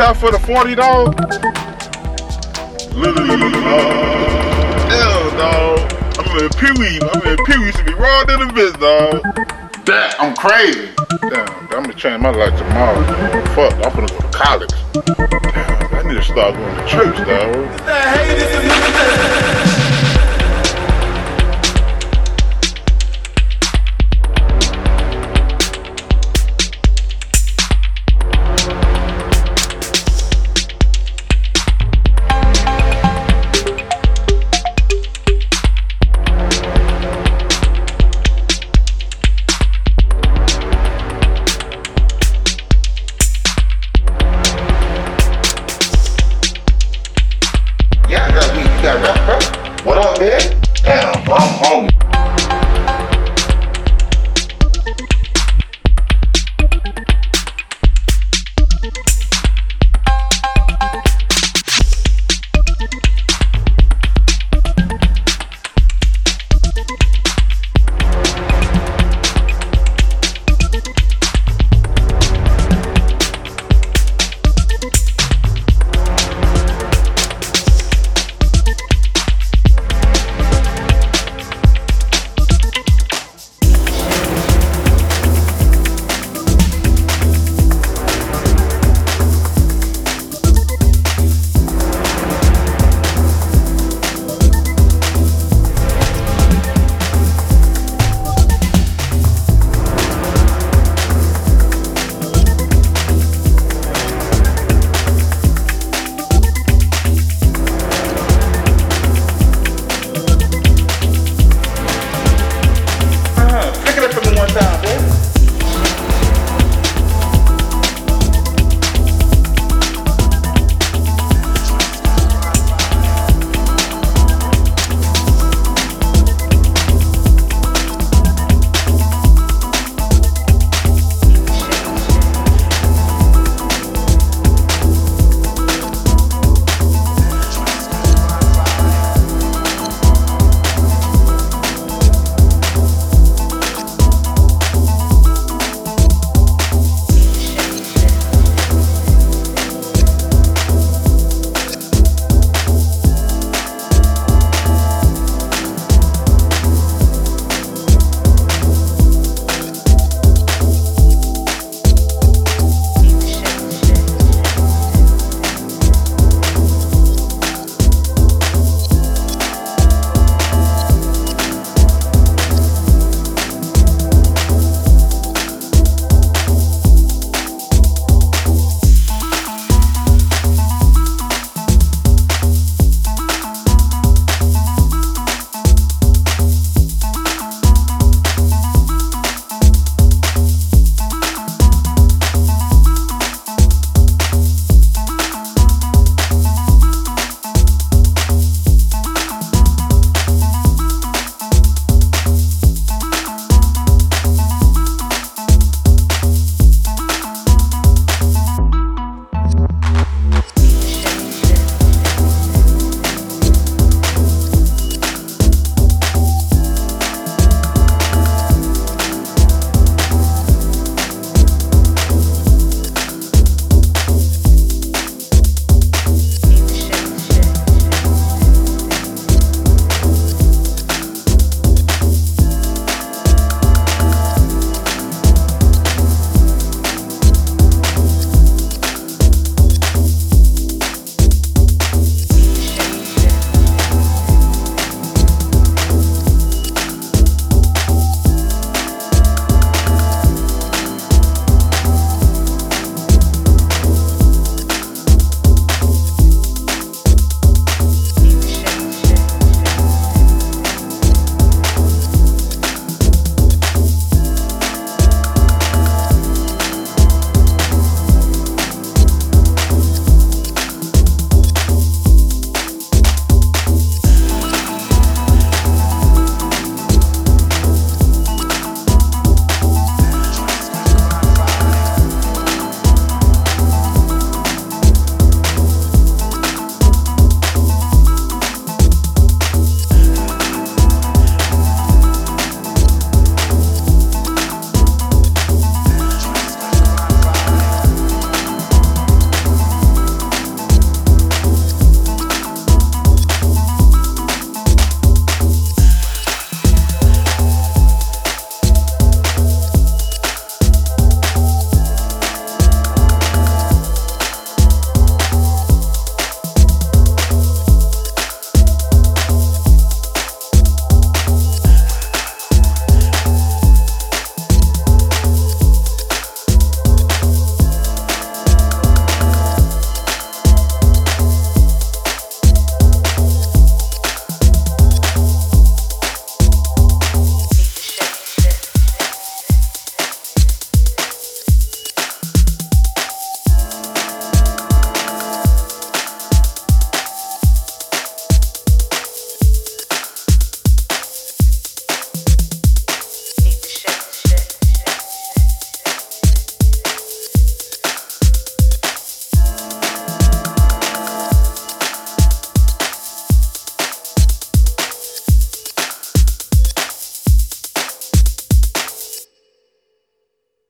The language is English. Out for the $40, literally, hell, dog. I mean, Pee Wee used to be raw in the biz, dog. That I'm crazy. Damn, I'm gonna change my life tomorrow. Man. Fuck, I'm gonna go to college. Damn, I need to start going to church, dog.